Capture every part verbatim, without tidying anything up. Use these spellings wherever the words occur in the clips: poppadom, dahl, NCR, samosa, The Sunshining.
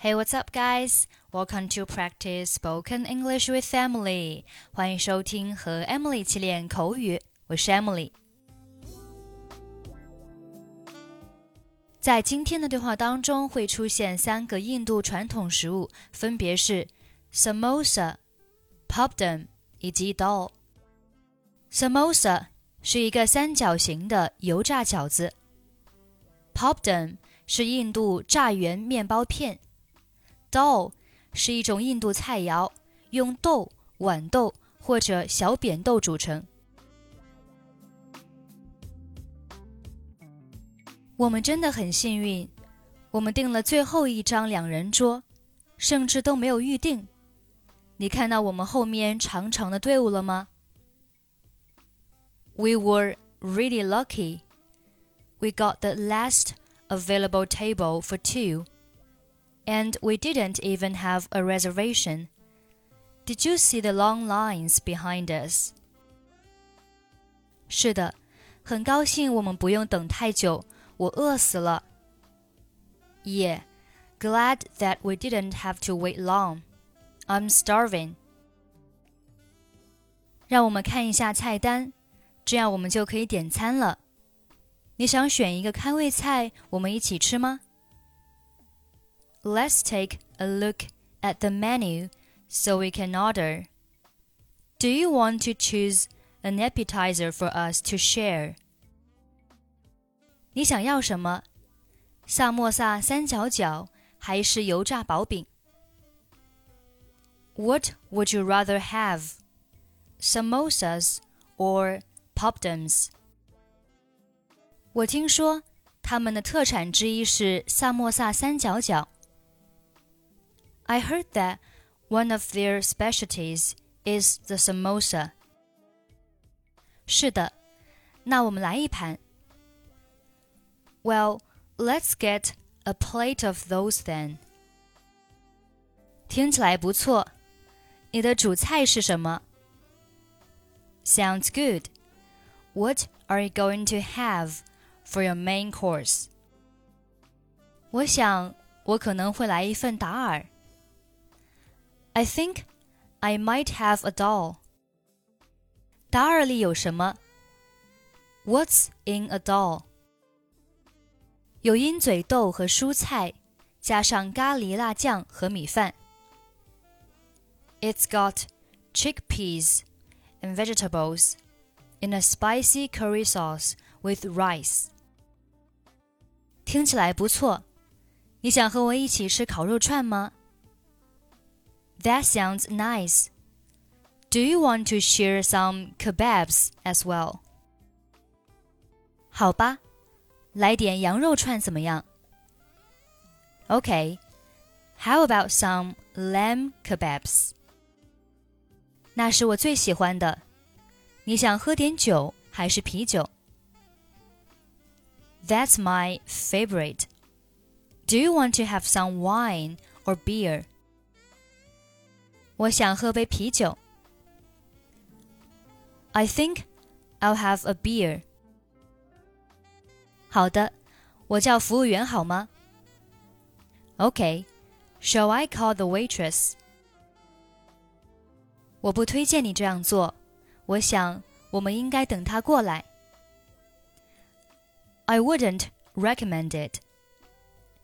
Hey, what's up, guys? Welcome to practice spoken English with Emily. 欢迎收听和 Emily 一起练口语，我是 Emily。在今天的对话当中会出现三个印度传统食物，分别是 samosa, poppadom 以及 dahl。samosa 是一个三角形的油炸饺子， poppadom 是印度炸圆面包片。dahl 是一种印度菜肴，用豆、豌豆或者小扁豆煮成。我们真的很幸运，我们订了最后一张两人桌，甚至都没有预定。你看到我们后面长长的队伍了吗？ We were really lucky. We got the last available table for two.And we didn't even have a reservation. Did you see the long lines behind us? 是的，很高兴我们不用等太久，我饿死了。Yeah, glad that we didn't have to wait long. I'm starving. 让我们看一下菜单，这样我们就可以点餐了。你想选一个开胃菜，我们一起吃吗？Let's take a look at the menu so we can order. Do you want to choose an appetizer for us to share? 你想要什么？萨莫萨三角角还是油炸薄饼？ What would you rather have? Samosas or poppadoms? 我听说他们的特产之一是萨莫萨三角角。I heard that one of their specialties is the samosa. 是的，那我们来一盘。Well, let's get a plate of those then. 听起来不错。你的主菜是什么？ Sounds good. What are you going to have for your main course? 我想，我可能会来一份达尔。I think I might have a dahl. 达尔里有什么？ What's in a dahl? 有鹰嘴豆和蔬菜，加上咖喱辣酱和米饭。It's got chickpeas and vegetables in a spicy curry sauce with rice. 听起来不错。你想和我一起吃烤肉串吗？That sounds nice. Do you want to share some kebabs as well? 好吧，来点羊肉串怎么样？ Okay, how about some lamb kebabs? 那是我最喜欢的。你想喝点酒还是啤酒？ That's my favorite. Do you want to have some wine or beer?我想喝杯啤酒。I think I'll have a beer. 好的，我叫服务员好吗？ Okay, shall I call the waitress? 我不推荐你这样做，我想我们应该等她过来。I wouldn't recommend it.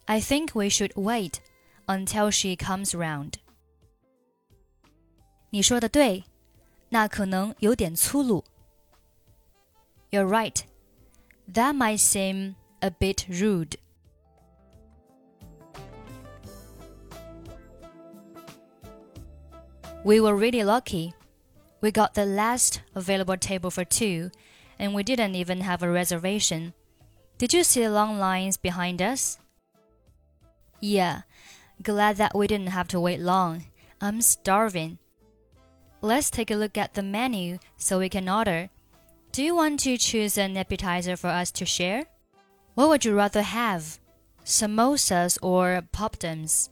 I think we should wait until she comes round.你说的对，那可能有点粗鲁。You're right. That might seem a bit rude. We were really lucky. We got the last available table for two, and we didn't even have a reservation. Did you see the long lines behind us? Yeah, glad that we didn't have to wait long. I'm starving.Let's take a look at the menu so we can order. Do you want to choose an appetizer for us to share? What would you rather have, samosas or poppadoms?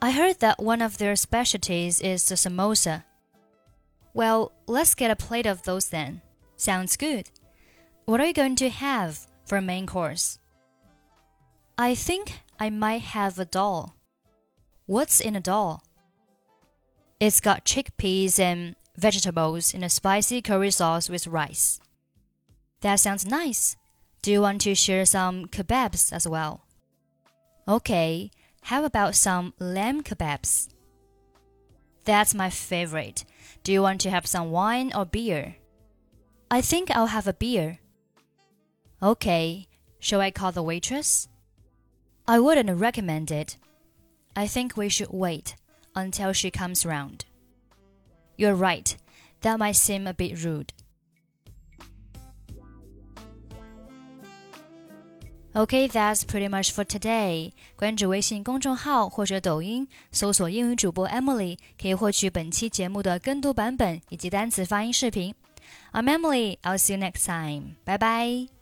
I heard that one of their specialties is the samosa. Well, let's get a plate of those then. Sounds good. What are you going to have for a main course? I think I might have a dahl. What's in a dahl? It's got chickpeas and vegetables in a spicy curry sauce with rice. That sounds nice. Do you want to share some kebabs as well? Okay, how about some lamb kebabs? That's my favorite. Do you want to have some wine or beer? I think I'll have a beer. Okay, shall I call the waitress? I wouldn't recommend it. I think we should wait until she comes round. You're right. That might seem a bit rude. Okay, that's pretty much for today. 关注微信公众号或者抖音，搜索英语主播 Emily， 可以获取本期节目的跟读版本以及单词发音视频。I'm Emily. I'll see you next time. Bye bye.